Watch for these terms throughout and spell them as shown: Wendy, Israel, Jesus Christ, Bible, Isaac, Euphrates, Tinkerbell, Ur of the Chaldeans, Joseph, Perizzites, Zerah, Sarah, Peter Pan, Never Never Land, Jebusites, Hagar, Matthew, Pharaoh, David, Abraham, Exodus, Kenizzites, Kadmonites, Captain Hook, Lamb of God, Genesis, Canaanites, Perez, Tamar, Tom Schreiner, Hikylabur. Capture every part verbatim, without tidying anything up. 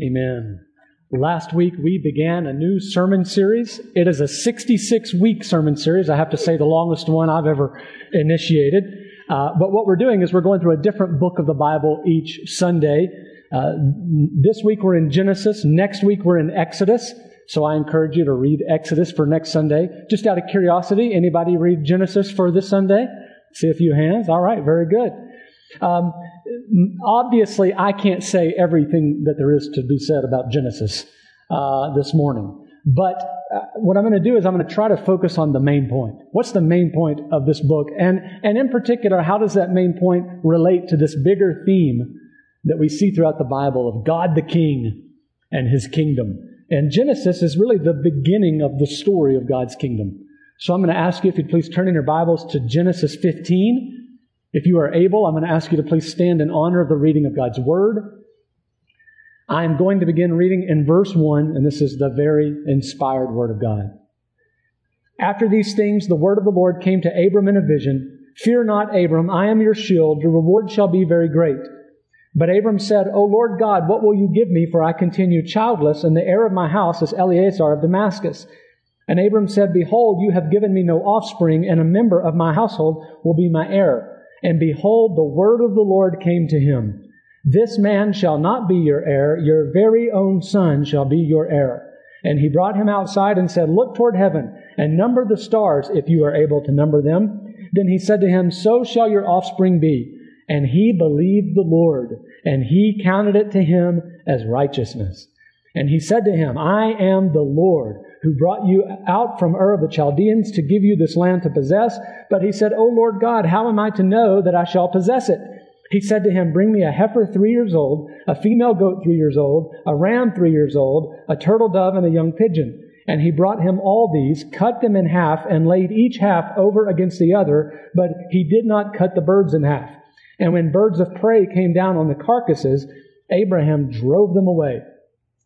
Amen. Last week, we began a new sermon series. It is a sixty-six week sermon series. I have to say the longest one I've ever initiated. Uh, but what we're doing is we're going through a different book of the Bible each Sunday. Uh, this week, we're in Genesis. Next week, we're in Exodus. So I encourage you to read Exodus for next Sunday. Just out of curiosity, anybody read Genesis for this Sunday? See a few hands. All right, very good. Um, obviously, I can't say everything that there is to be said about Genesis uh, this morning. But uh, what I'm going to do is I'm going to try to focus on the main point. What's the main point of this book? And, and in particular, how does that main point relate to this bigger theme that we see throughout the Bible of God the King and His kingdom? And Genesis is really the beginning of the story of God's kingdom. So I'm going to ask you if you'd please turn in your Bibles to Genesis fifteen. If you are able, I'm going to ask you to please stand in honor of the reading of God's Word. I am going to begin reading in verse one, and this is the very inspired Word of God. After these things, the word of the Lord came to Abram in a vision. Fear not, Abram, I am your shield. Your reward shall be very great. But Abram said, O Lord God, what will you give me? For I continue childless, and the heir of my house is Eliezer of Damascus. And Abram said, Behold, you have given me no offspring, and a member of my household will be my heir. And behold, the word of the Lord came to him. This man shall not be your heir, your very own son shall be your heir. And he brought him outside and said, Look toward heaven, and number the stars, if you are able to number them. Then he said to him, So shall your offspring be. And he believed the Lord, and he counted it to him as righteousness. And he said to him, I am the Lord, who brought you out from Ur of the Chaldeans to give you this land to possess. But he said, O Lord God, how am I to know that I shall possess it? He said to him, Bring me a heifer three years old, a female goat three years old, a ram three years old, a turtle dove, and a young pigeon. And he brought him all these, cut them in half, and laid each half over against the other, but he did not cut the birds in half. And when birds of prey came down on the carcasses, Abraham drove them away.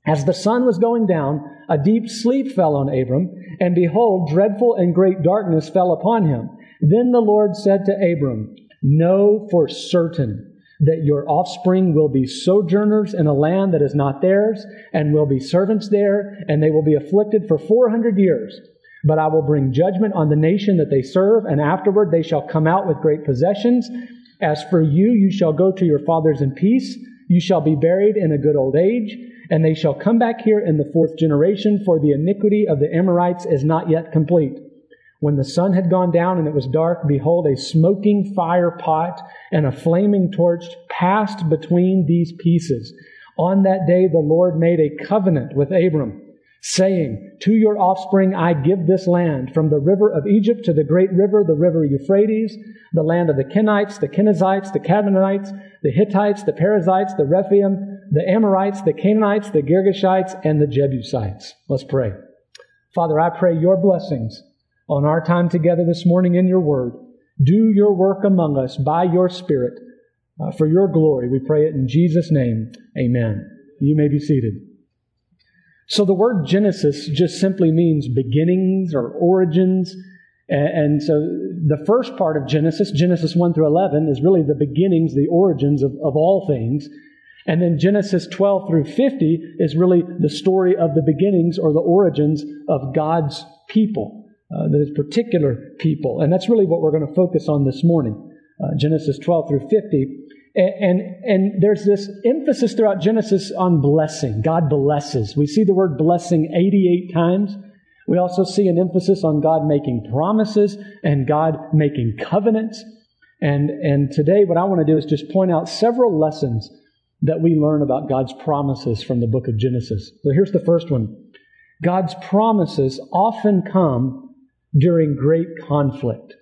As the sun was going down, a deep sleep fell on Abram, and behold, dreadful and great darkness fell upon him. Then the Lord said to Abram, Know for certain that your offspring will be sojourners in a land that is not theirs, and will be servants there, and they will be afflicted for four hundred years. But I will bring judgment on the nation that they serve, and afterward they shall come out with great possessions. As for you, you shall go to your fathers in peace. You shall be buried in a good old age. And they shall come back here in the fourth generation, for the iniquity of the Amorites is not yet complete. When the sun had gone down and it was dark, behold, a smoking fire pot and a flaming torch passed between these pieces. On that day the Lord made a covenant with Abram, saying, To your offspring I give this land, from the river of Egypt to the great river, the river Euphrates, the land of the Kenites, the Kenizzites, the Kadmonites, the Hittites, the Perizzites, the Rephaim, the Amorites, the Canaanites, the Girgashites, and the Jebusites. Let's pray. Father, I pray your blessings on our time together this morning in your word. Do your work among us by your Spirit uh, for your glory. We pray it in Jesus' name. Amen. You may be seated. So the word Genesis just simply means beginnings or origins. And so the first part of Genesis, Genesis one through eleven, is really the beginnings, the origins of, of all things. And then Genesis twelve through fifty is really the story of the beginnings or the origins of God's people, uh, those particular people. And that's really what we're going to focus on this morning, uh, Genesis twelve through fifty. And, and, and there's this emphasis throughout Genesis on blessing. God blesses. We see the word blessing eighty-eight times. We also see an emphasis on God making promises and God making covenants. And, and today what I want to do is just point out several lessons that we learn about God's promises from the book of Genesis. So here's the first one. God's promises often come during great conflict.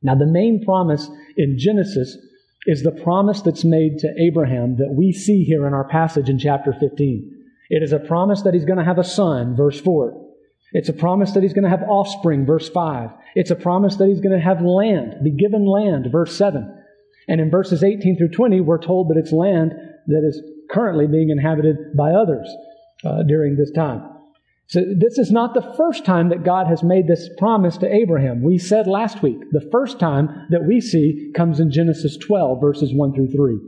Now, the main promise in Genesis is the promise that's made to Abraham that we see here in our passage in chapter fifteen. It is a promise that he's going to have a son, verse four. It's a promise that he's going to have offspring, verse five. It's a promise that he's going to have land, be given land, verse seven. And in verses eighteen through twenty, we're told that it's land that is currently being inhabited by others uh, during this time. So this is not the first time that God has made this promise to Abraham. We said last week, the first time that we see comes in Genesis twelve, verses one through three.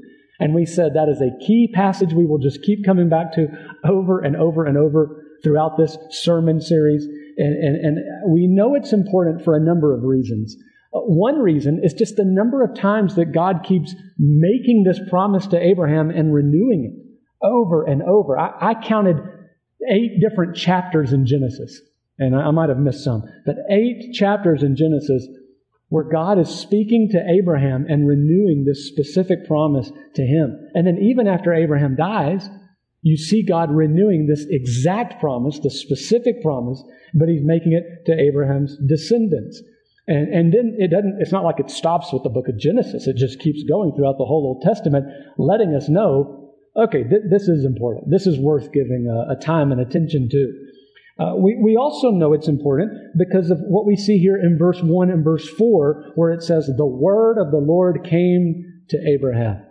And we said that is a key passage we will just keep coming back to over and over and over throughout this sermon series. And, and, and we know it's important for a number of reasons. One reason is just the number of times that God keeps making this promise to Abraham and renewing it over and over. I, I counted eight different chapters in Genesis, and I, I might have missed some, but eight chapters in Genesis where God is speaking to Abraham and renewing this specific promise to him. And then even after Abraham dies, you see God renewing this exact promise, the specific promise, but he's making it to Abraham's descendants. And, and then it doesn't, it's not like it stops with the book of Genesis. It just keeps going throughout the whole Old Testament, letting us know, okay, th- this is important. This is worth giving a, a time and attention to. Uh, we, we also know it's important because of what we see here in verse one and verse four, where it says, the word of the Lord came to Abraham.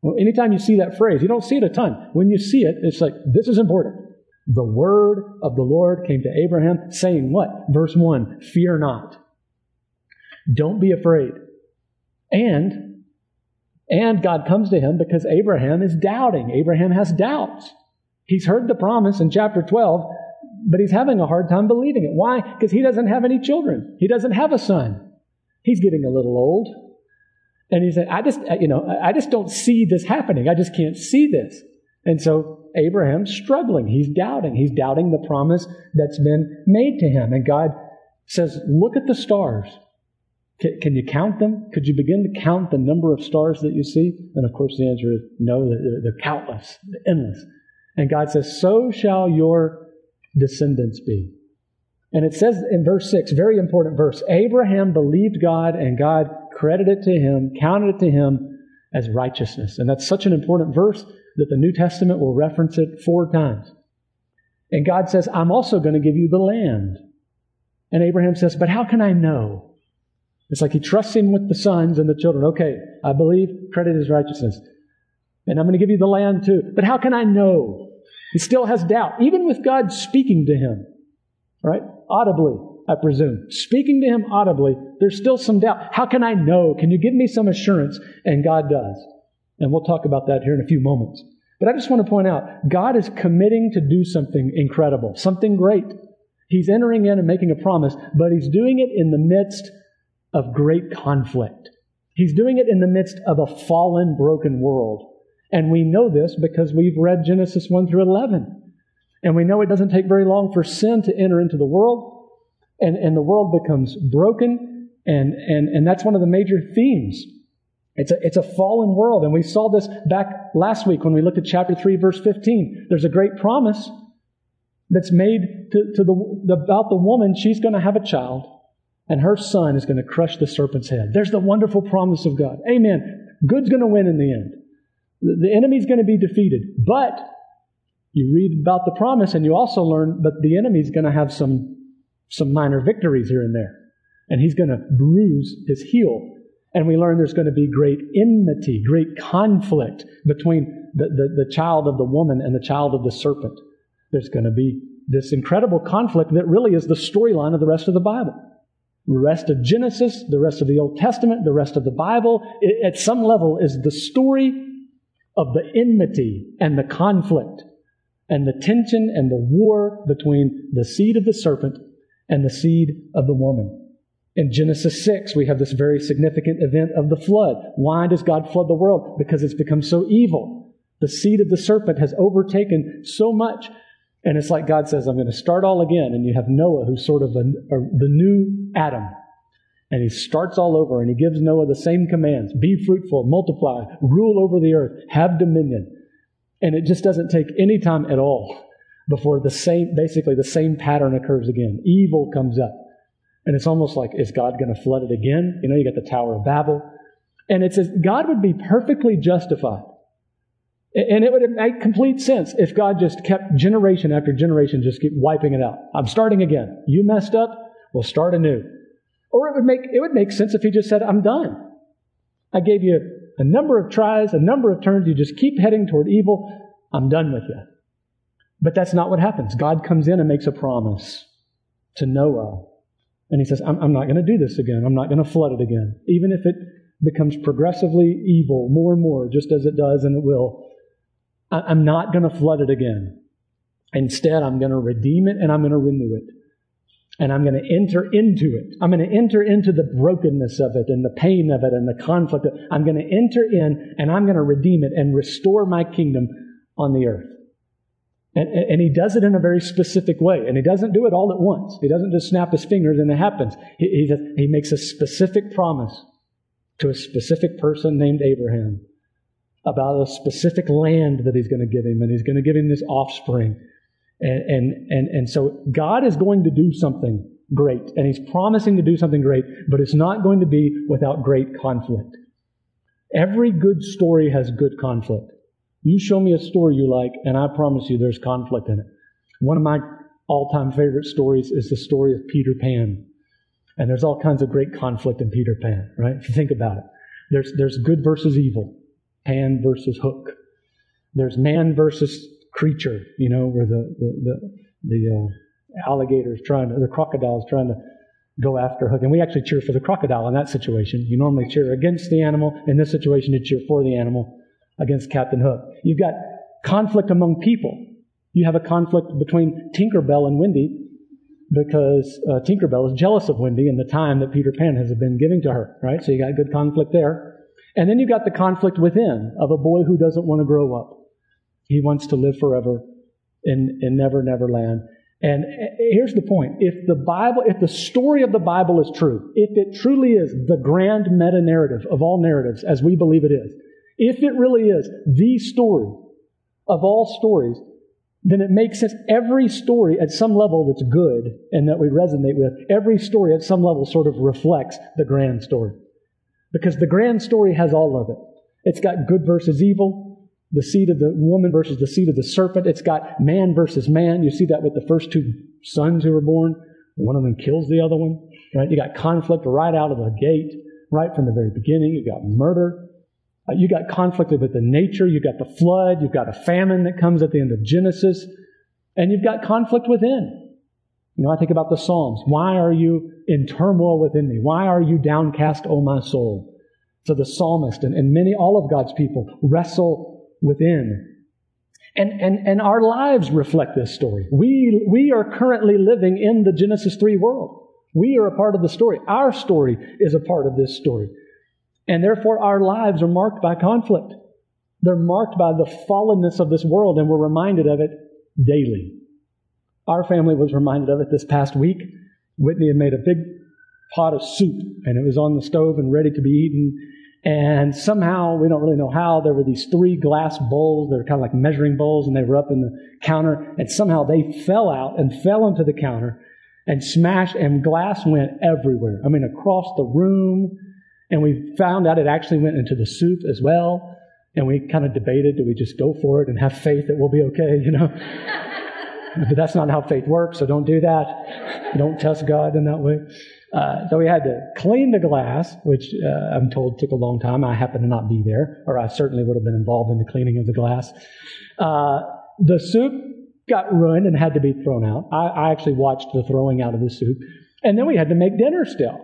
Well, anytime you see that phrase, you don't see it a ton. When you see it, it's like, this is important. The word of the Lord came to Abraham, saying what? Verse one, fear not. Don't be afraid. And, and God comes to him because Abraham is doubting. Abraham has doubts. He's heard the promise in chapter twelve, but he's having a hard time believing it. Why? Because he doesn't have any children. He doesn't have a son. He's getting a little old. And he said, I just, you know, I just don't see this happening. I just can't see this. And so Abraham's struggling. He's doubting. He's doubting the promise that's been made to him. And God says, look at the stars. Can you count them? Could you begin to count the number of stars that you see? And of course the answer is no, they're countless, endless. And God says, so shall your descendants be. And it says in verse six, very important verse, Abraham believed God and God credited it to him, counted it to him as righteousness. And that's such an important verse that the New Testament will reference it four times. And God says, I'm also going to give you the land. And Abraham says, but how can I know? It's like he trusts him with the sons and the children. Okay, I believe, credit is righteousness. And I'm going to give you the land too. But how can I know? He still has doubt, even with God speaking to him, right? Audibly, I presume. Speaking to him audibly, there's still some doubt. How can I know? Can you give me some assurance? And God does. And we'll talk about that here in a few moments. But I just want to point out, God is committing to do something incredible, something great. He's entering in and making a promise, but he's doing it in the midst of great conflict. He's doing it in the midst of a fallen, broken world. And we know this because we've read Genesis one through eleven. And we know it doesn't take very long for sin to enter into the world, and, and the world becomes broken, and, and, and that's one of the major themes. It's a, it's a fallen world, and we saw this back last week when we looked at chapter three, verse fifteen. There's a great promise that's made to, to the, about the woman. She's going to have a child, and her son is going to crush the serpent's head. There's the wonderful promise of God. Amen. Good's going to win in the end. The enemy's going to be defeated. But you read about the promise and you also learn that the enemy's going to have some, some minor victories here and there. And he's going to bruise his heel. And we learn there's going to be great enmity, great conflict between the, the, the child of the woman and the child of the serpent. There's going to be this incredible conflict that really is the storyline of the rest of the Bible. The rest of Genesis, the rest of the Old Testament, the rest of the Bible, it, at some level is the story of the enmity and the conflict and the tension and the war between the seed of the serpent and the seed of the woman. In Genesis six, we have this very significant event of the flood. Why does God flood the world? Because it's become so evil. The seed of the serpent has overtaken so much. And it's like God says, I'm going to start all again. And you have Noah, who's sort of a, a, the new Adam. And he starts all over and he gives Noah the same commands. Be fruitful, multiply, rule over the earth, have dominion. And it just doesn't take any time at all before the same, basically the same pattern occurs again. Evil comes up. And it's almost like, is God going to flood it again? You know, you got the Tower of Babel. And it says God would be perfectly justified. And it would make complete sense if God just kept generation after generation just keep wiping it out. I'm starting again. You messed up, we'll start anew. Or it would make it would make sense if he just said, I'm done. I gave you a number of tries, a number of turns. You just keep heading toward evil. I'm done with you. But that's not what happens. God comes in and makes a promise to Noah. And he says, I'm, I'm not going to do this again. I'm not going to flood it again. Even if it becomes progressively evil more and more, just as it does and it will, I'm not going to flood it again. Instead, I'm going to redeem it and I'm going to renew it. And I'm going to enter into it. I'm going to enter into the brokenness of it and the pain of it and the conflict of it. I'm going to enter in and I'm going to redeem it and restore my kingdom on the earth. And, and he does it in a very specific way. And he doesn't do it all at once. He doesn't just snap his fingers and it happens. He, he, does, he makes a specific promise to a specific person named Abraham about a specific land that he's going to give him. And he's going to give him this offspring. And, and, and, and so God is going to do something great. And he's promising to do something great, but it's not going to be without great conflict. Every good story has good conflict. You show me a story you like, and I promise you there's conflict in it. One of my all-time favorite stories is the story of Peter Pan. And there's all kinds of great conflict in Peter Pan, right? If you think about it. There's there's good versus evil. Pan versus Hook. There's man versus creature, you know, where the the the, the uh, alligator is trying to, the crocodile is trying to go after Hook. And we actually cheer for the crocodile in that situation. You normally cheer against the animal. In this situation, you cheer for the animal against Captain Hook. You've got conflict among people. You have a conflict between Tinkerbell and Wendy because uh, Tinkerbell is jealous of Wendy and the time that Peter Pan has been giving to her, right? So you got good conflict there. And then you got the conflict within of a boy who doesn't want to grow up. He wants to live forever in, in Never Never Land. And here's the point. If the Bible, if the story of the Bible is true, if it truly is the grand meta-narrative of all narratives, as we believe it is, if it really is the story of all stories, then it makes sense. Every story at some level that's good and that we resonate with, every story at some level sort of reflects the grand story. Because the grand story has all of it. It's got good versus evil, the seed of the woman versus the seed of the serpent. It's got man versus man. You see that with the first two sons who were born. One of them kills the other one, right? You got conflict right out of the gate, right from the very beginning. You got murder. Uh, you got conflict with the nature, you've got the flood, you've got a famine that comes at the end of Genesis, and you've got conflict within. You know, I think about the Psalms. Why are you in turmoil within me? Why are you downcast, O my soul? So the psalmist and, and many, all of God's people wrestle within. And, and, and our lives reflect this story. We, we are currently living in the Genesis three world. We are a part of the story. Our story is a part of this story. And therefore, our lives are marked by conflict. They're marked by the fallenness of this world, and we're reminded of it daily. Our family was reminded of it this past week. Whitney had made a big pot of soup, and it was on the stove and ready to be eaten. And somehow, we don't really know how, there were these three glass bowls. They were kind of like measuring bowls, and they were up in the counter. And somehow they fell out and fell into the counter and smashed, and glass went everywhere. I mean, across the room. And we found out it actually went into the soup as well. And we kind of debated, do we just go for it and have faith that we'll be okay, you know? But that's not how faith works, so don't do that. Don't test God in that way. Uh, so we had to clean the glass, which uh, I'm told took a long time. I happened to not be there, or I certainly would have been involved in the cleaning of the glass. Uh, the soup got ruined and had to be thrown out. I, I actually watched the throwing out of the soup. And then we had to make dinner still,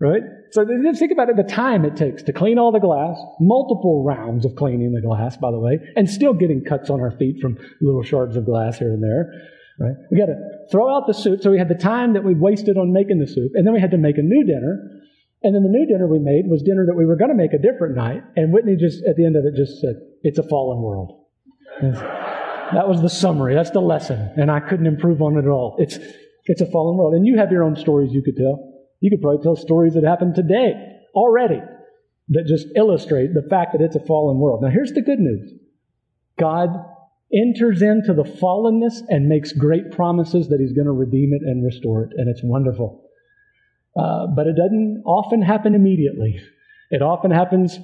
right? So think about it, the time it takes to clean all the glass, multiple rounds of cleaning the glass, by the way, and still getting cuts on our feet from little shards of glass here and there. Right? We got to throw out the soup, so we had the time that we wasted on making the soup, and then we had to make a new dinner, and then the new dinner we made was dinner that we were going to make a different night, and Whitney just, at the end of it, just said, it's a fallen world. That was the summary, that's the lesson, and I couldn't improve on it at all. It's, it's a fallen world, and you have your own stories you could tell. You could probably tell stories that happened today already that just illustrate the fact that it's a fallen world. Now, here's the good news. God enters into the fallenness and makes great promises that he's going to redeem it and restore it, and it's wonderful. Uh, but it doesn't often happen immediately. It often happens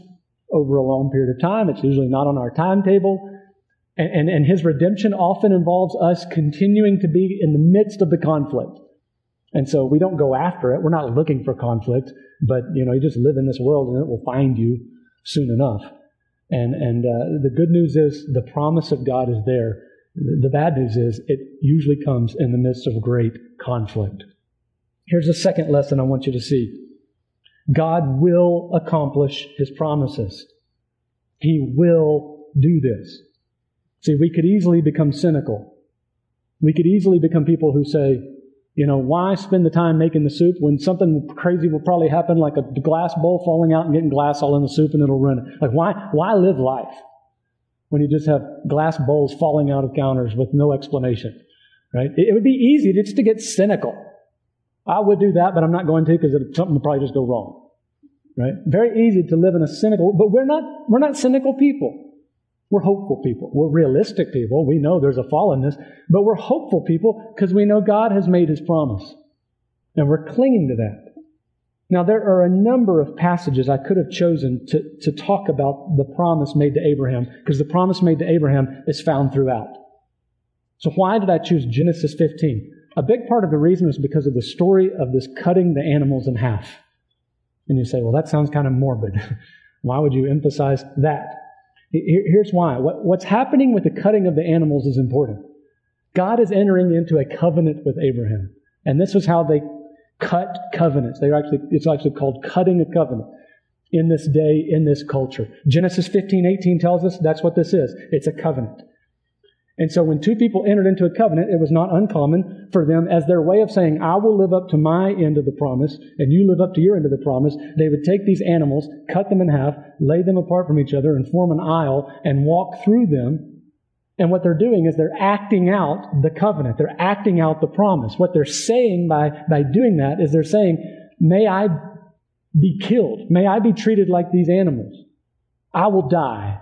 over a long period of time. It's usually not on our timetable. And, and, and his redemption often involves us continuing to be in the midst of the conflict. And so we don't go after it. We're not looking for conflict, but you know, you just live in this world and it will find you soon enough. And and uh, the good news is the promise of God is there. The bad news is it usually comes in the midst of great conflict. Here's the second lesson I want you to see. God will accomplish His promises. He will do this. See, we could easily become cynical. We could easily become people who say, you know, why spend the time making the soup when something crazy will probably happen, like a glass bowl falling out and getting glass all in the soup, and it'll ruin it. Like, why, why live life when you just have glass bowls falling out of counters with no explanation, right? It would be easy just to get cynical. I would do that, but I'm not going to, because something will probably just go wrong, right? Very easy to live in a cynical, but we're not, we're not cynical people. We're hopeful people. We're realistic people. We know there's a fallenness, but we're hopeful people because we know God has made His promise, and we're clinging to that. Now, there are a number of passages I could have chosen to, to talk about the promise made to Abraham, because the promise made to Abraham is found throughout. So why did I choose Genesis fifteen? A big part of the reason is because of the story of this cutting the animals in half. And you say, well, that sounds kind of morbid. Why would you emphasize that? Here's why. What's happening with the cutting of the animals is important. God is entering into a covenant with Abraham. And this was how they cut covenants. They actually, it's actually called cutting a covenant in this day, in this culture. Genesis fifteen eighteen tells us that's what this is. It's a covenant. And so when two people entered into a covenant, it was not uncommon for them, as their way of saying, I will live up to my end of the promise, and you live up to your end of the promise, they would take these animals, cut them in half, lay them apart from each other, and form an aisle, and walk through them. And what they're doing is they're acting out the covenant. They're acting out the promise. What they're saying by, by doing that is they're saying, may I be killed. May I be treated like these animals. I will die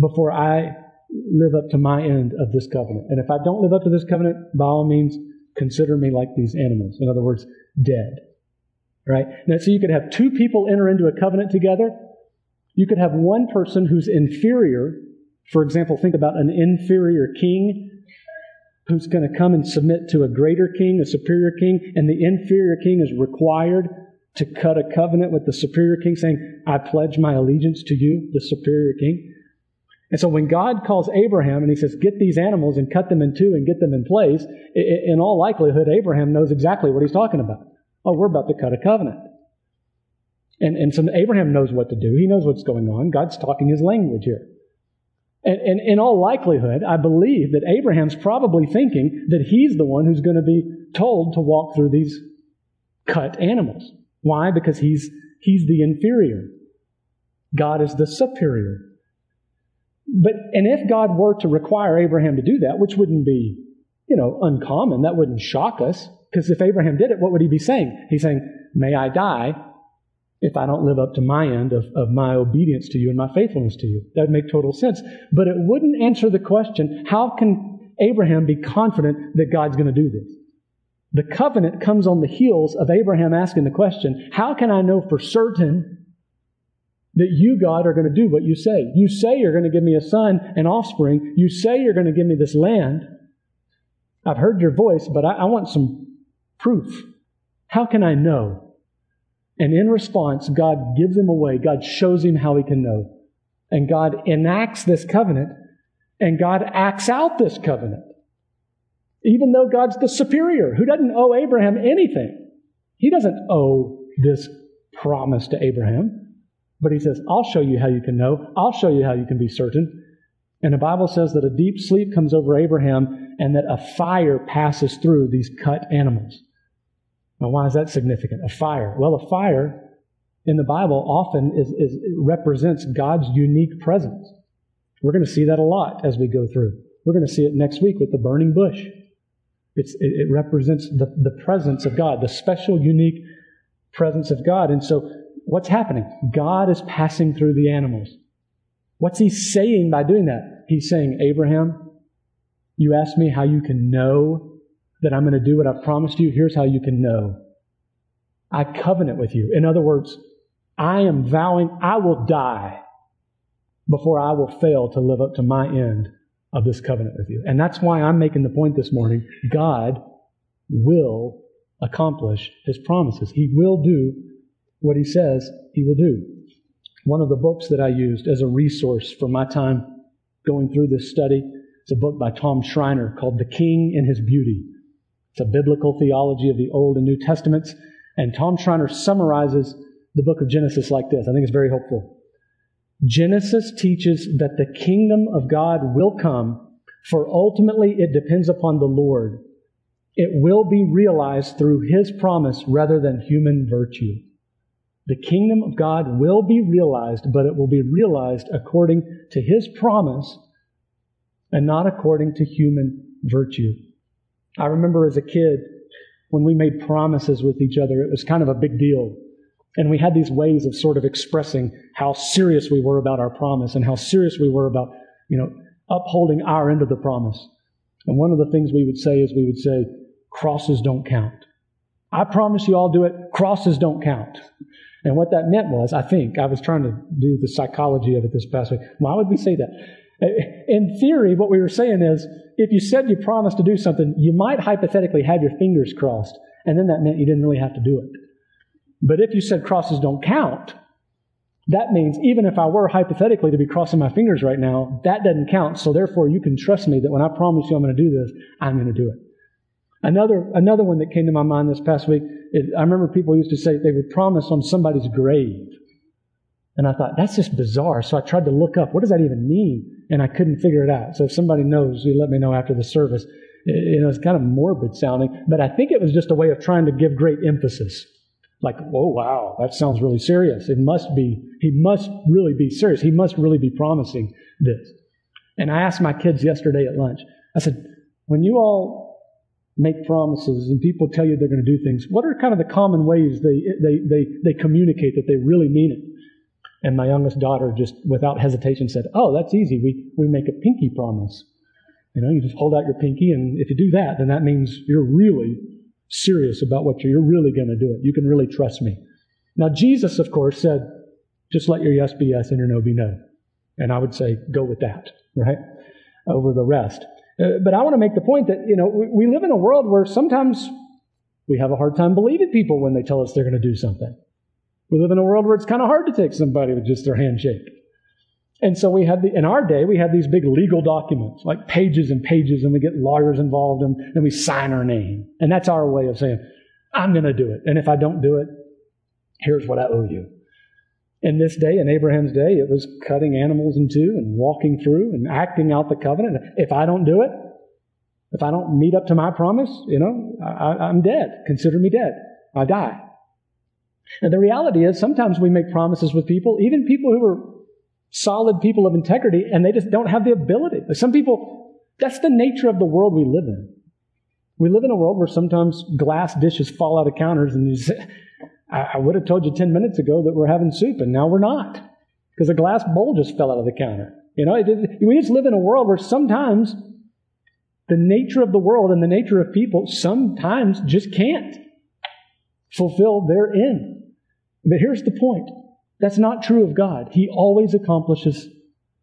before I live up to my end of this covenant. And if I don't live up to this covenant, by all means, consider me like these animals. In other words, dead. Right? Now, so you could have two people enter into a covenant together. You could have one person who's inferior. For example, think about an inferior king who's going to come and submit to a greater king, a superior king, and the inferior king is required to cut a covenant with the superior king saying, I pledge my allegiance to you, the superior king. And so when God calls Abraham and He says, get these animals and cut them in two and get them in place, in all likelihood, Abraham knows exactly what He's talking about. Oh, we're about to cut a covenant. And, and so Abraham knows what to do. He knows what's going on. God's talking His language here. And, and in all likelihood, I believe that Abraham's probably thinking that he's the one who's going to be told to walk through these cut animals. Why? Because he's, he's the inferior. God is the superior. But, and if God were to require Abraham to do that, which wouldn't be, you know, uncommon, that wouldn't shock us, because if Abraham did it, what would he be saying? He's saying, may I die if I don't live up to my end of, of my obedience to you and my faithfulness to you. That would make total sense. But it wouldn't answer the question, how can Abraham be confident that God's going to do this? The covenant comes on the heels of Abraham asking the question, how can I know for certain that you, God, are going to do what you say? You say you're going to give me a son and offspring. You say you're going to give me this land. I've heard your voice, but I, I want some proof. How can I know? And in response, God gives him a way. God shows him how he can know. And God enacts this covenant, and God acts out this covenant. Even though God's the superior, who doesn't owe Abraham anything. He doesn't owe this promise to Abraham. But He says, I'll show you how you can know. I'll show you how you can be certain. And the Bible says that a deep sleep comes over Abraham and that a fire passes through these cut animals. Now, why is that significant? A fire. Well, a fire in the Bible often is, is it represents God's unique presence. We're going to see that a lot as we go through. We're going to see it next week with the burning bush. It's, it, it represents the, the presence of God, the special, unique presence of God. And so, what's happening? God is passing through the animals. What's He saying by doing that? He's saying, Abraham, you asked me how you can know that I'm going to do what I promised you. Here's how you can know. I covenant with you. In other words, I am vowing I will die before I will fail to live up to my end of this covenant with you. And that's why I'm making the point this morning. God will accomplish His promises. He will do what He says He will do. One of the books that I used as a resource for my time going through this study, it's a book by Tom Schreiner called The King and His Beauty. It's a biblical theology of the Old and New Testaments. And Tom Schreiner summarizes the book of Genesis like this. I think it's very helpful. Genesis teaches that the kingdom of God will come, for ultimately it depends upon the Lord. It will be realized through His promise rather than human virtue. The kingdom of God will be realized, but it will be realized according to His promise and not according to human virtue. I remember as a kid, when we made promises with each other, it was kind of a big deal. And we had these ways of sort of expressing how serious we were about our promise and how serious we were about, you know, upholding our end of the promise. And one of the things we would say is we would say, crosses don't count. I promise you I'll do it. Crosses don't count. And what that meant was, I think, I was trying to do the psychology of it this past week. Why would we say that? In theory, what we were saying is, if you said you promised to do something, you might hypothetically have your fingers crossed, and then that meant you didn't really have to do it. But if you said crosses don't count, that means even if I were hypothetically to be crossing my fingers right now, that doesn't count, so therefore you can trust me that when I promise you I'm going to do this, I'm going to do it. Another another one that came to my mind this past week, it, I remember people used to say they would promise on somebody's grave. And I thought, that's just bizarre. So I tried to look up, what does that even mean? And I couldn't figure it out. So if somebody knows, you let me know after the service. You know, it's kind of morbid sounding, but I think it was just a way of trying to give great emphasis. Like, oh, wow, that sounds really serious. It must be, he must really be serious. He must really be promising this. And I asked my kids yesterday at lunch, I said, when you all make promises and people tell you they're going to do things, what are kind of the common ways they they they, they communicate that they really mean it? And my youngest daughter just without hesitation said, oh, that's easy. We we make a pinky promise. You know, you just hold out your pinky, and if you do that, then that means you're really serious about what you're, you're really going to do it. You can really trust me. Now, Jesus, of course, said, just let your yes be yes and your no be no. And I would say, go with that, right? Over the rest. Uh, but I want to make the point that, you know, we, we live in a world where sometimes we have a hard time believing people when they tell us they're going to do something. We live in a world where it's kind of hard to take somebody with just their handshake. And so we had the, in our day, we had these big legal documents, like pages and pages, and we get lawyers involved, and, and we sign our name. And that's our way of saying, I'm going to do it. And if I don't do it, here's what I owe you. In this day, in Abraham's day, it was cutting animals in two and walking through and acting out the covenant. If I don't do it, if I don't meet up to my promise, you know, I, I'm dead. Consider me dead. I die. And the reality is sometimes we make promises with people, even people who are solid people of integrity, and they just don't have the ability. Some people, that's the nature of the world we live in. We live in a world where sometimes glass dishes fall out of counters, and you say, I would have told you ten minutes ago that we're having soup, and now we're not, because a glass bowl just fell out of the counter. You know, it, it, we just live in a world where sometimes the nature of the world and the nature of people sometimes just can't fulfill their end. But here's the point. That's not true of God. He always accomplishes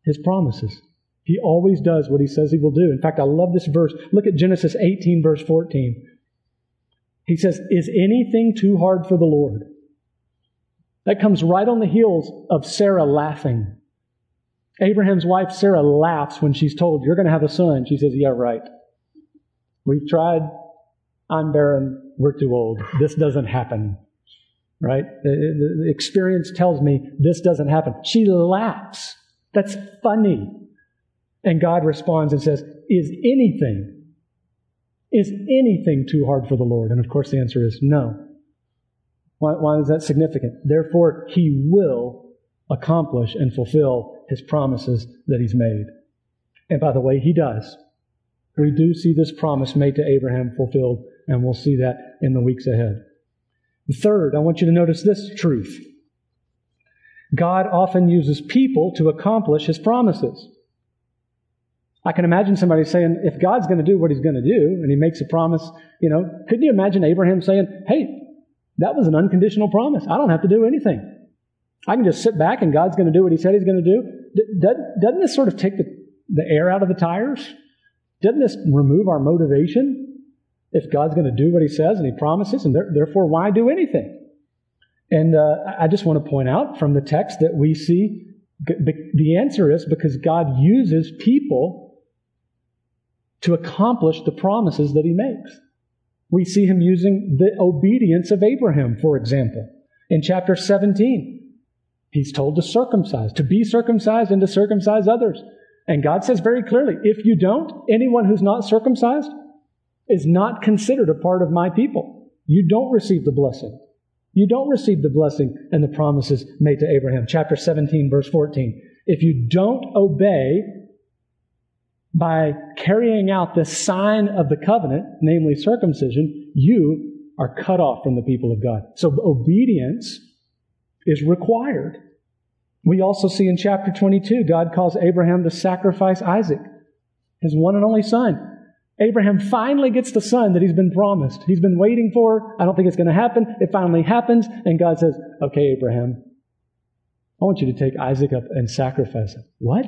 His promises. He always does what He says He will do. In fact, I love this verse. Look at Genesis eighteen, verse fourteen. He says, is anything too hard for the Lord? That comes right on the heels of Sarah laughing. Abraham's wife, Sarah, laughs when she's told, you're going to have a son. She says, yeah, right. We've tried. I'm barren. We're too old. This doesn't happen. Right? The experience tells me this doesn't happen. She laughs. That's funny. And God responds and says, is anything, is anything too hard for the Lord? And of course the answer is no. Why, why is that significant? Therefore, He will accomplish and fulfill His promises that He's made. And by the way, He does. We do see this promise made to Abraham fulfilled, and we'll see that in the weeks ahead. Third, I want you to notice this truth. God often uses people to accomplish His promises. I can imagine somebody saying, if God's going to do what He's going to do, and He makes a promise, you know, couldn't you imagine Abraham saying, hey, that was an unconditional promise. I don't have to do anything. I can just sit back and God's going to do what He said He's going to do. D- doesn't this sort of take the, the air out of the tires? Doesn't this remove our motivation? If God's going to do what He says and He promises, and therefore why do anything? And uh, I just want to point out from the text that we see the answer is because God uses people to accomplish the promises that He makes. We see Him using the obedience of Abraham, for example. In chapter seventeen, he's told to circumcise, to be circumcised and to circumcise others. And God says very clearly, if you don't, anyone who's not circumcised is not considered a part of my people. You don't receive the blessing. You don't receive the blessing and the promises made to Abraham. Chapter seventeen, verse fourteen. If you don't obey by carrying out the sign of the covenant, namely circumcision, you are cut off from the people of God. So obedience is required. We also see in chapter twenty-two, God calls Abraham to sacrifice Isaac, his one and only son. Abraham finally gets the son that he's been promised. He's been waiting for. I don't think it's going to happen. It finally happens. And God says, okay, Abraham, I want you to take Isaac up and sacrifice him. What?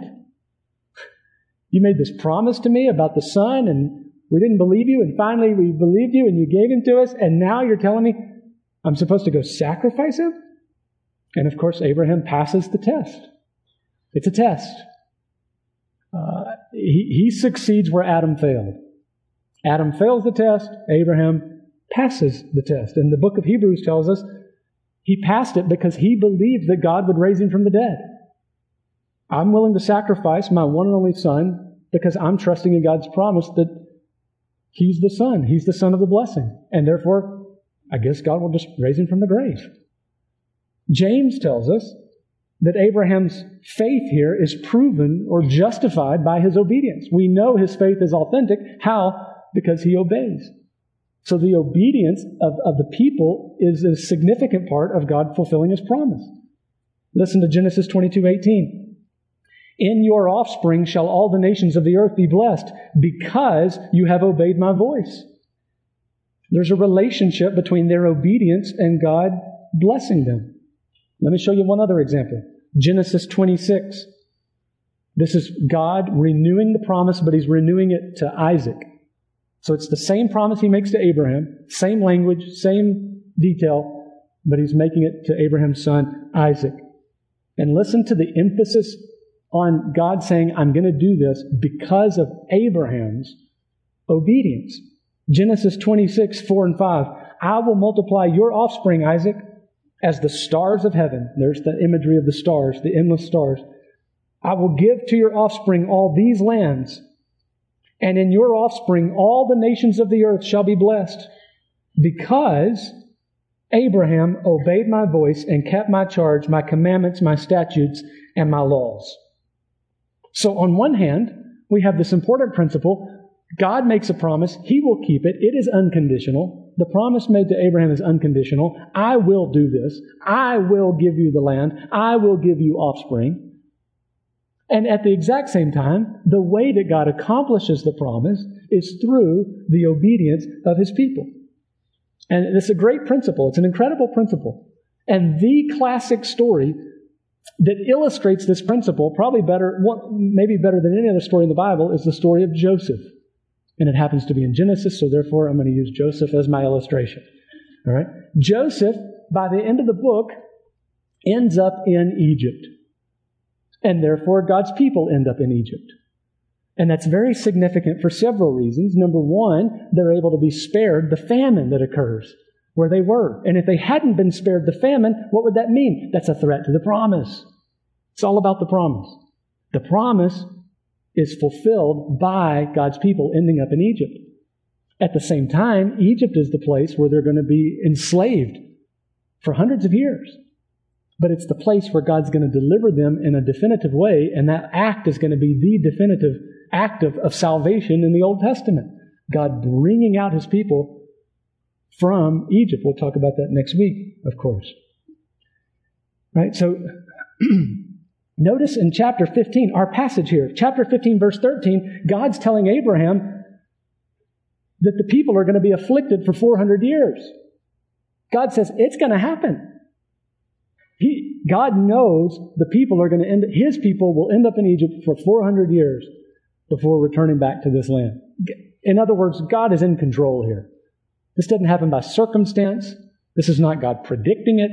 You made this promise to me about the son, and we didn't believe you, and finally we believed you, and you gave him to us, and now you're telling me I'm supposed to go sacrifice him? And of course, Abraham passes the test. It's a test. Uh, he, he succeeds where Adam failed. Adam fails the test. Abraham passes the test. And the book of Hebrews tells us he passed it because he believed that God would raise him from the dead. I'm willing to sacrifice my one and only son because I'm trusting in God's promise that he's the son. He's the son of the blessing. And therefore, I guess God will just raise him from the grave. James tells us that Abraham's faith here is proven or justified by his obedience. We know his faith is authentic. How? Because he obeys. So the obedience of, of the people is a significant part of God fulfilling his promise. Listen to Genesis twenty-two eighteen. In your offspring shall all the nations of the earth be blessed because you have obeyed my voice. There's a relationship between their obedience and God blessing them. Let me show you one other example. Genesis twenty-six. This is God renewing the promise, but he's renewing it to Isaac. So it's the same promise he makes to Abraham, same language, same detail, but he's making it to Abraham's son, Isaac. And listen to the emphasis on God saying, I'm going to do this because of Abraham's obedience. Genesis twenty-six, four and five. I will multiply your offspring, Isaac, as the stars of heaven. There's the imagery of the stars, the endless stars. I will give to your offspring all these lands, and in your offspring all the nations of the earth shall be blessed, because Abraham obeyed my voice and kept my charge, my commandments, my statutes, and my laws. So on one hand, we have this important principle. God makes a promise. He will keep it. It is unconditional. The promise made to Abraham is unconditional. I will do this. I will give you the land. I will give you offspring. And at the exact same time, the way that God accomplishes the promise is through the obedience of his people. And it's a great principle. It's an incredible principle. And the classic story that illustrates this principle, probably better, maybe better than any other story in the Bible, is the story of Joseph. And it happens to be in Genesis, so therefore I'm going to use Joseph as my illustration. All right? Joseph, by the end of the book, ends up in Egypt. And therefore, God's people end up in Egypt. And that's very significant for several reasons. Number one, they're able to be spared the famine that occurs where they were. And if they hadn't been spared the famine, what would that mean? That's a threat to the promise. It's all about the promise. The promise is fulfilled by God's people ending up in Egypt. At the same time, Egypt is the place where they're going to be enslaved for hundreds of years. But it's the place where God's going to deliver them in a definitive way, and that act is going to be the definitive act of, of salvation in the Old Testament. God bringing out his people from Egypt. We'll talk about that next week, of course. Right? So notice in chapter fifteen, our passage here, chapter fifteen, verse thirteen, God's telling Abraham that the people are going to be afflicted for four hundred years. God says, it's going to happen. He, God knows the people are going to end, his people will end up in Egypt for four hundred years before returning back to this land. In other words, God is in control here. This doesn't happen by circumstance. This is not God predicting it.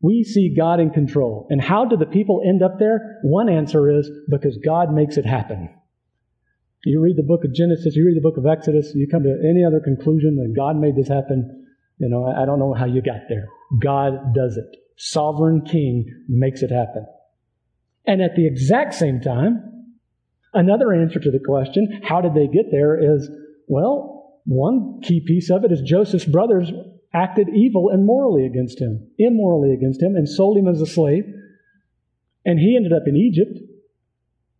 We see God in control. And how do the people end up there? One answer is because God makes it happen. You read the book of Genesis, you read the book of Exodus, you come to any other conclusion that God made this happen, You know, I don't know how you got there. God does it. Sovereign King makes it happen. And at the exact same time, another answer to the question, how did they get there, is, well, one key piece of it is Joseph's brothers acted evil and morally against him, immorally against him, and sold him as a slave. And he ended up in Egypt.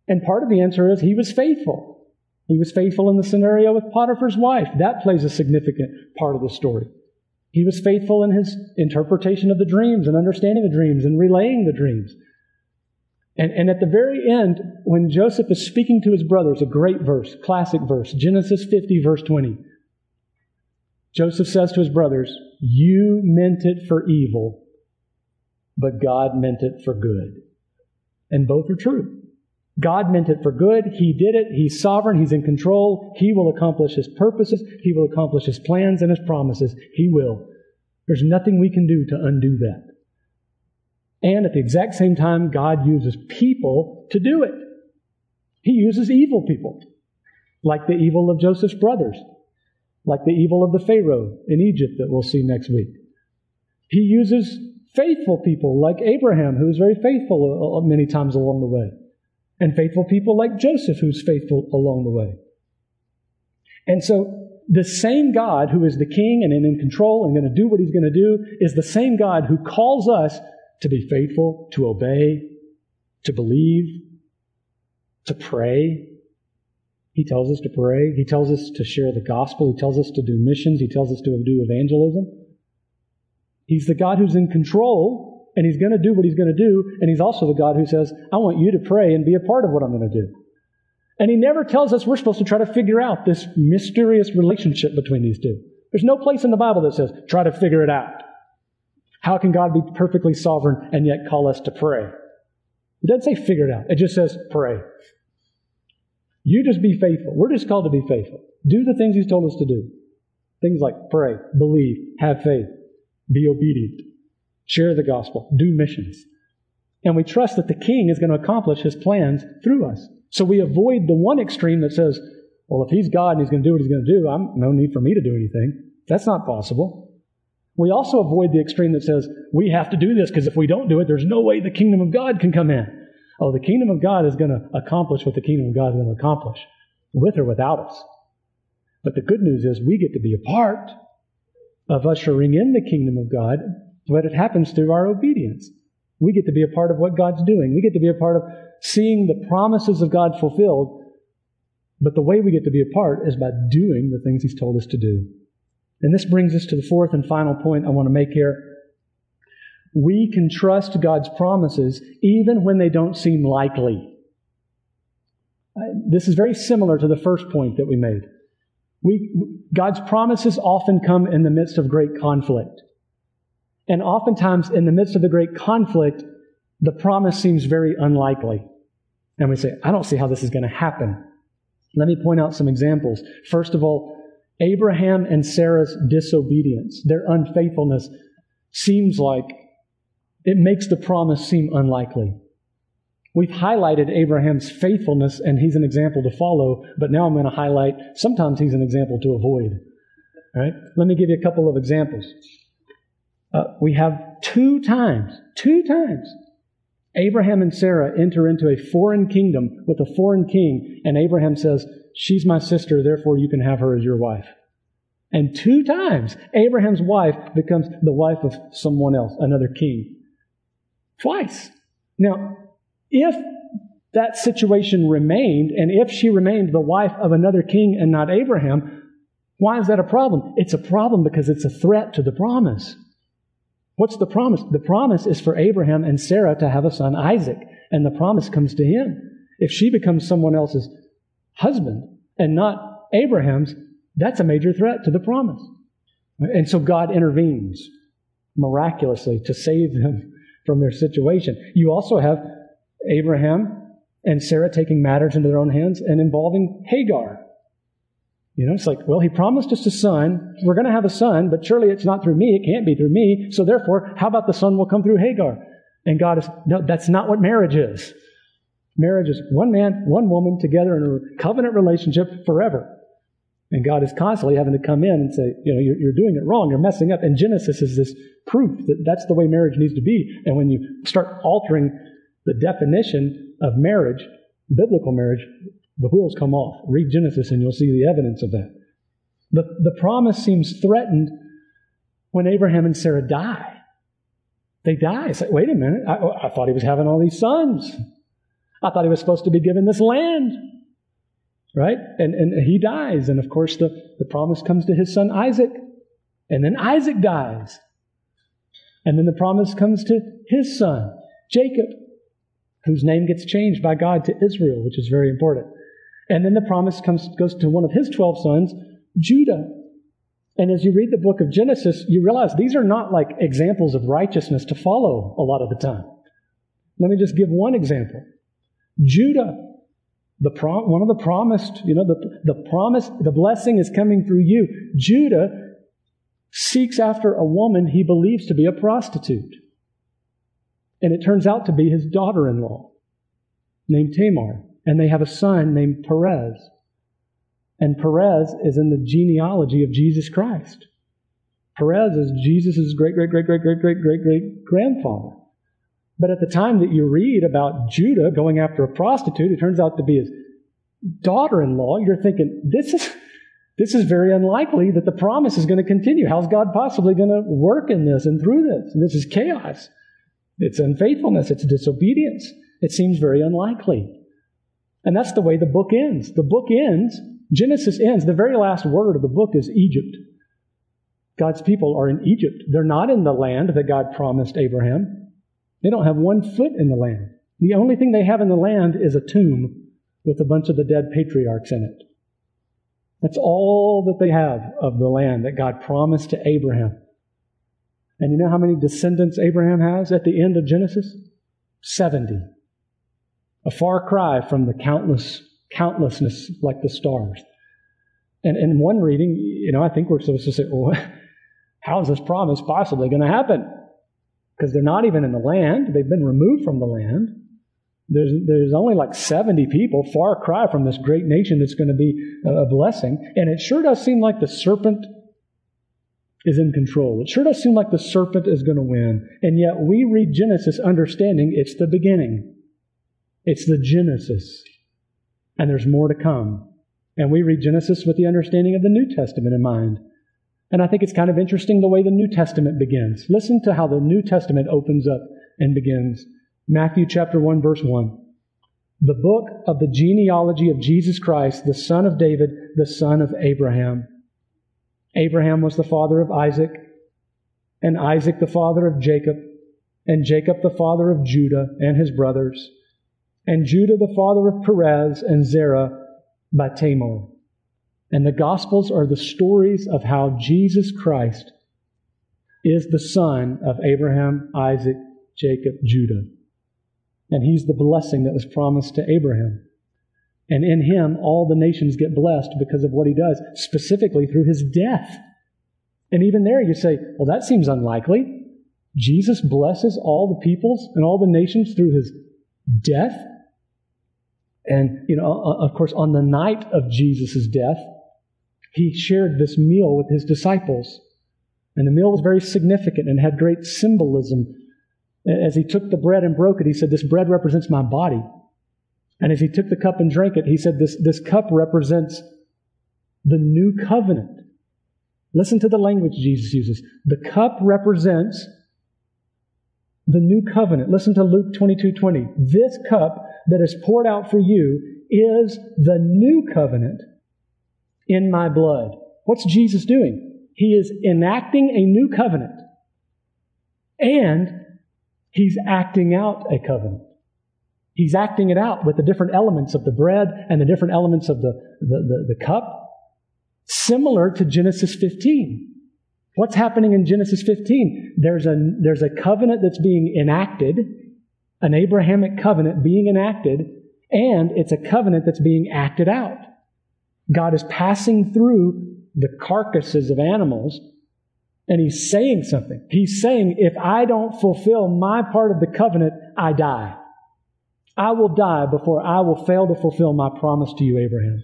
And part of the answer is he was faithful. He was faithful in the scenario with Potiphar's wife. That plays a significant part of the story. He was faithful in his interpretation of the dreams and understanding the dreams and relaying the dreams. And, and at the very end, when Joseph is speaking to his brothers, a great verse, classic verse, Genesis fifty, verse twenty. Joseph says to his brothers, "You meant it for evil, but God meant it for good." And both are true. God meant it for good. He did it. He's sovereign. He's in control. He will accomplish His purposes. He will accomplish His plans and His promises. He will. There's nothing we can do to undo that. And at the exact same time, God uses people to do it. He uses evil people, like the evil of Joseph's brothers, like the evil of the Pharaoh in Egypt that we'll see next week. He uses faithful people like Abraham, who was very faithful many times along the way, and faithful people like Joseph, who's faithful along the way. And so the same God who is the king and in control and going to do what He's going to do is the same God who calls us to be faithful, to obey, to believe, to pray. He tells us to pray. He tells us to share the gospel. He tells us to do missions. He tells us to do evangelism. He's the God who's in control, and He's going to do what He's going to do, and He's also the God who says, I want you to pray and be a part of what I'm going to do. And He never tells us we're supposed to try to figure out this mysterious relationship between these two. There's no place in the Bible that says, try to figure it out. How can God be perfectly sovereign and yet call us to pray? It doesn't say figure it out. It just says pray. You just be faithful. We're just called to be faithful. Do the things He's told us to do. Things like pray, believe, have faith, be obedient, share the gospel, do missions. And we trust that the King is going to accomplish His plans through us. So we avoid the one extreme that says, well, if He's God and He's going to do what He's going to do, I'm no need for me to do anything. That's not possible. We also avoid the extreme that says, we have to do this because if we don't do it, there's no way the kingdom of God can come in. Oh, the kingdom of God is going to accomplish what the kingdom of God is going to accomplish, with or without us. But the good news is we get to be a part of ushering in the kingdom of God, but it happens through our obedience. We get to be a part of what God's doing. We get to be a part of seeing the promises of God fulfilled, but the way we get to be a part is by doing the things He's told us to do. And this brings us to the fourth and final point I want to make here. We can trust God's promises even when they don't seem likely. This is very similar to the first point that we made. We, God's promises often come in the midst of great conflict. And oftentimes, in the midst of the great conflict, the promise seems very unlikely. And we say, I don't see how this is going to happen. Let me point out some examples. First of all, Abraham and Sarah's disobedience, their unfaithfulness, seems like it makes the promise seem unlikely. We've highlighted Abraham's faithfulness, and he's an example to follow, but now I'm going to highlight sometimes he's an example to avoid. All right? Let me give you a couple of examples. Uh, we have two times, two times, Abraham and Sarah enter into a foreign kingdom with a foreign king, and Abraham says, she's my sister, therefore you can have her as your wife. And two times, Abraham's wife becomes the wife of someone else, another king. Twice. Now, if that situation remained, and if she remained the wife of another king and not Abraham, why is that a problem? It's a problem because it's a threat to the promise. What's the promise? The promise is for Abraham and Sarah to have a son, Isaac, and the promise comes to him. If she becomes someone else's husband and not Abraham's, that's a major threat to the promise. And so God intervenes miraculously to save them from their situation. You also have Abraham and Sarah taking matters into their own hands and involving Hagar. You know, it's like, well, he promised us a son. We're going to have a son, but surely it's not through me. It can't be through me. So therefore, how about the son will come through Hagar? And God is, no, that's not what marriage is. Marriage is one man, one woman together in a covenant relationship forever. And God is constantly having to come in and say, you know, you're, you're doing it wrong, you're messing up. And Genesis is this proof that that's the way marriage needs to be. And when you start altering the definition of marriage, biblical marriage, the wheels come off. Read Genesis and you'll see the evidence of that. The, the promise seems threatened when Abraham and Sarah die. They die. It's like, wait a minute, I, I thought he was having all these sons. I thought he was supposed to be given this land. Right? And and he dies. And of course, the, the promise comes to his son Isaac. And then Isaac dies. And then the promise comes to his son, Jacob, whose name gets changed by God to Israel, which is very important. And then the promise comes goes to one of his twelve sons, Judah. And as you read the book of Genesis, you realize these are not like examples of righteousness to follow a lot of the time. Let me just give one example. Judah, the prom, one of the promised, you know, the, the promise, the blessing is coming through you. Judah seeks after a woman he believes to be a prostitute. And it turns out to be his daughter-in-law named Tamar. And they have a son named Perez. And Perez is in the genealogy of Jesus Christ. Perez is Jesus' great, great, great, great, great, great, great, great grandfather. But at the time that you read about Judah going after a prostitute, it turns out to be his daughter-in-law, you're thinking, this is this is very unlikely that the promise is going to continue. How's God possibly going to work in this and through this? And this is chaos. It's unfaithfulness. It's disobedience. It seems very unlikely. And that's the way the book ends. The book ends, Genesis ends, the very last word of the book is Egypt. God's people are in Egypt. They're not in the land that God promised Abraham. They don't have one foot in the land. The only thing they have in the land is a tomb with a bunch of the dead patriarchs in it. That's all that they have of the land that God promised to Abraham. And you know how many descendants Abraham has at the end of Genesis? seventy. A far cry from the countless, countlessness like the stars. And in one reading, you know, I think we're supposed to say, well, how is this promise possibly going to happen? Because they're not even in the land. They've been removed from the land. There's, there's only like seventy people, far cry from this great nation that's going to be a blessing. And it sure does seem like the serpent is in control. It sure does seem like the serpent is going to win. And yet we read Genesis understanding it's the beginning. It's the Genesis. And there's more to come. And we read Genesis with the understanding of the New Testament in mind. And I think it's kind of interesting the way the New Testament begins. Listen to how the New Testament opens up and begins. Matthew chapter one, verse one. The book of the genealogy of Jesus Christ, the son of David, the son of Abraham. Abraham was the father of Isaac, and Isaac the father of Jacob, and Jacob the father of Judah and his brothers, and Judah the father of Perez and Zerah by Tamar. And the Gospels are the stories of how Jesus Christ is the son of Abraham, Isaac, Jacob, Judah. And he's the blessing that was promised to Abraham. And in him, all the nations get blessed because of what he does, specifically through his death. And even there you say, well, that seems unlikely. Jesus blesses all the peoples and all the nations through his death. And, you know, of course, on the night of Jesus' death, he shared this meal with his disciples. And the meal was very significant and had great symbolism. As he took the bread and broke it, he said, this bread represents my body. And as he took the cup and drank it, he said, this, this cup represents the new covenant. Listen to the language Jesus uses. The cup represents the new covenant. Listen to Luke twenty-two twenty. This cup that is poured out for you is the new covenant in my blood. What's Jesus doing? He is enacting a new covenant, and he's acting out a covenant. He's acting it out with the different elements of the bread and the different elements of the, the, the, the cup, similar to Genesis fifteen. What's happening in Genesis fifteen? There's a, there's a covenant that's being enacted, an Abrahamic covenant being enacted, and it's a covenant that's being acted out. God is passing through the carcasses of animals, and he's saying something. He's saying, if I don't fulfill my part of the covenant, I die. I will die before I will fail to fulfill my promise to you, Abraham.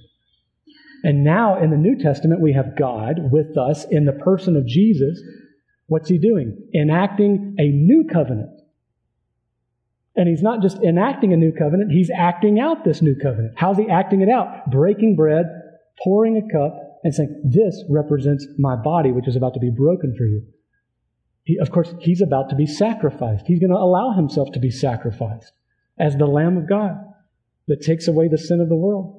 And now in the New Testament, we have God with us in the person of Jesus. What's he doing? Enacting a new covenant. And he's not just enacting a new covenant, he's acting out this new covenant. How's he acting it out? Breaking bread, pouring a cup, and saying, this represents my body, which is about to be broken for you. He, of course, he's about to be sacrificed. He's going to allow himself to be sacrificed as the Lamb of God that takes away the sin of the world.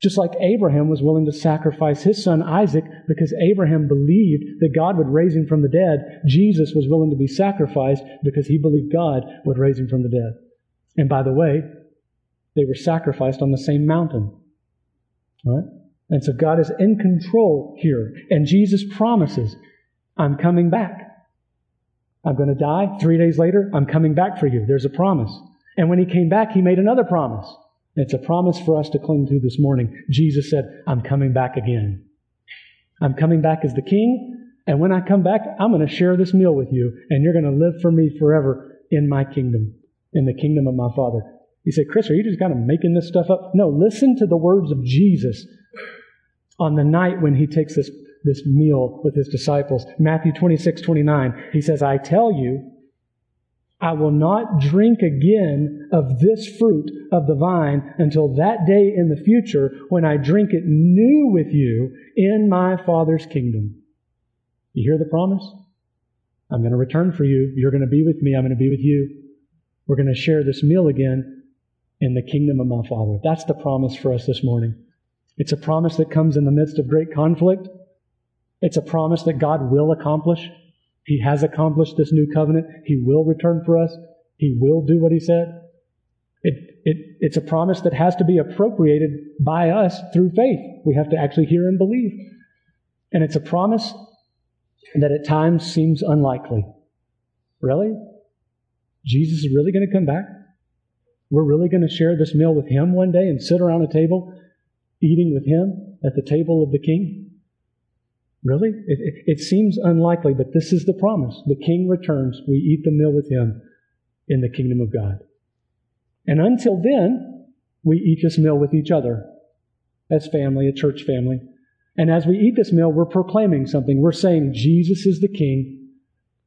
Just like Abraham was willing to sacrifice his son Isaac because Abraham believed that God would raise him from the dead, Jesus was willing to be sacrificed because he believed God would raise him from the dead. And by the way, they were sacrificed on the same mountain. All right? And so God is in control here. And Jesus promises, I'm coming back. I'm going to die. Three days later, I'm coming back for you. There's a promise. And when he came back, he made another promise. It's a promise for us to cling to this morning. Jesus said, I'm coming back again. I'm coming back as the King, and when I come back, I'm going to share this meal with you, and you're going to live for me forever in my kingdom, in the kingdom of my Father. You say, Chris, are you just kind of making this stuff up? No, listen to the words of Jesus on the night when he takes this, this meal with his disciples. Matthew twenty-six, twenty-nine, he says, I tell you, I will not drink again of this fruit of the vine until that day in the future when I drink it new with you in my Father's kingdom. You hear the promise? I'm going to return for you. You're going to be with me. I'm going to be with you. We're going to share this meal again in the kingdom of my Father. That's the promise for us this morning. It's a promise that comes in the midst of great conflict. It's a promise that God will accomplish. He has accomplished this new covenant. He will return for us. He will do what he said. It, it, it's a promise that has to be appropriated by us through faith. We have to actually hear and believe. And it's a promise that at times seems unlikely. Really? Jesus is really going to come back? We're really going to share this meal with him one day and sit around a table eating with him at the table of the King? Really? It, it, it seems unlikely, but this is the promise. The King returns. We eat the meal with him in the kingdom of God. And until then, we eat this meal with each other as family, a church family. And as we eat this meal, we're proclaiming something. We're saying Jesus is the King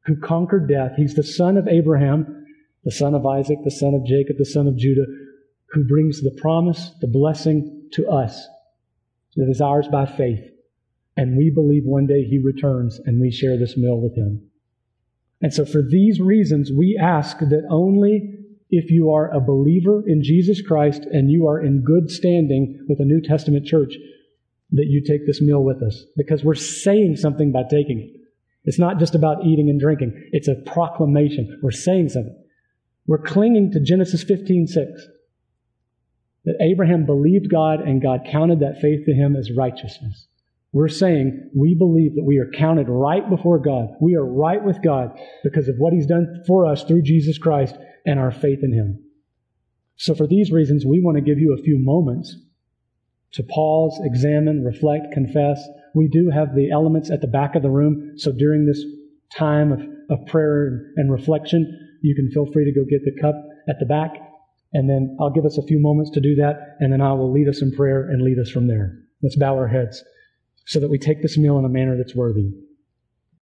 who conquered death. He's the son of Abraham, the son of Isaac, the son of Jacob, the son of Judah, who brings the promise, the blessing to us that is ours by faith. And we believe one day he returns and we share this meal with him. And so for these reasons, we ask that only if you are a believer in Jesus Christ and you are in good standing with a New Testament church, that you take this meal with us. Because we're saying something by taking it. It's not just about eating and drinking. It's a proclamation. We're saying something. We're clinging to Genesis fifteen six. That Abraham believed God and God counted that faith to him as righteousness. We're saying we believe that we are counted right before God. We are right with God because of what he's done for us through Jesus Christ and our faith in him. So for these reasons, we want to give you a few moments to pause, examine, reflect, confess. We do have the elements at the back of the room. So during this time of, of prayer and reflection, you can feel free to go get the cup at the back. And then I'll give us a few moments to do that. And then I will lead us in prayer and lead us from there. Let's bow our heads so that we take this meal in a manner that's worthy.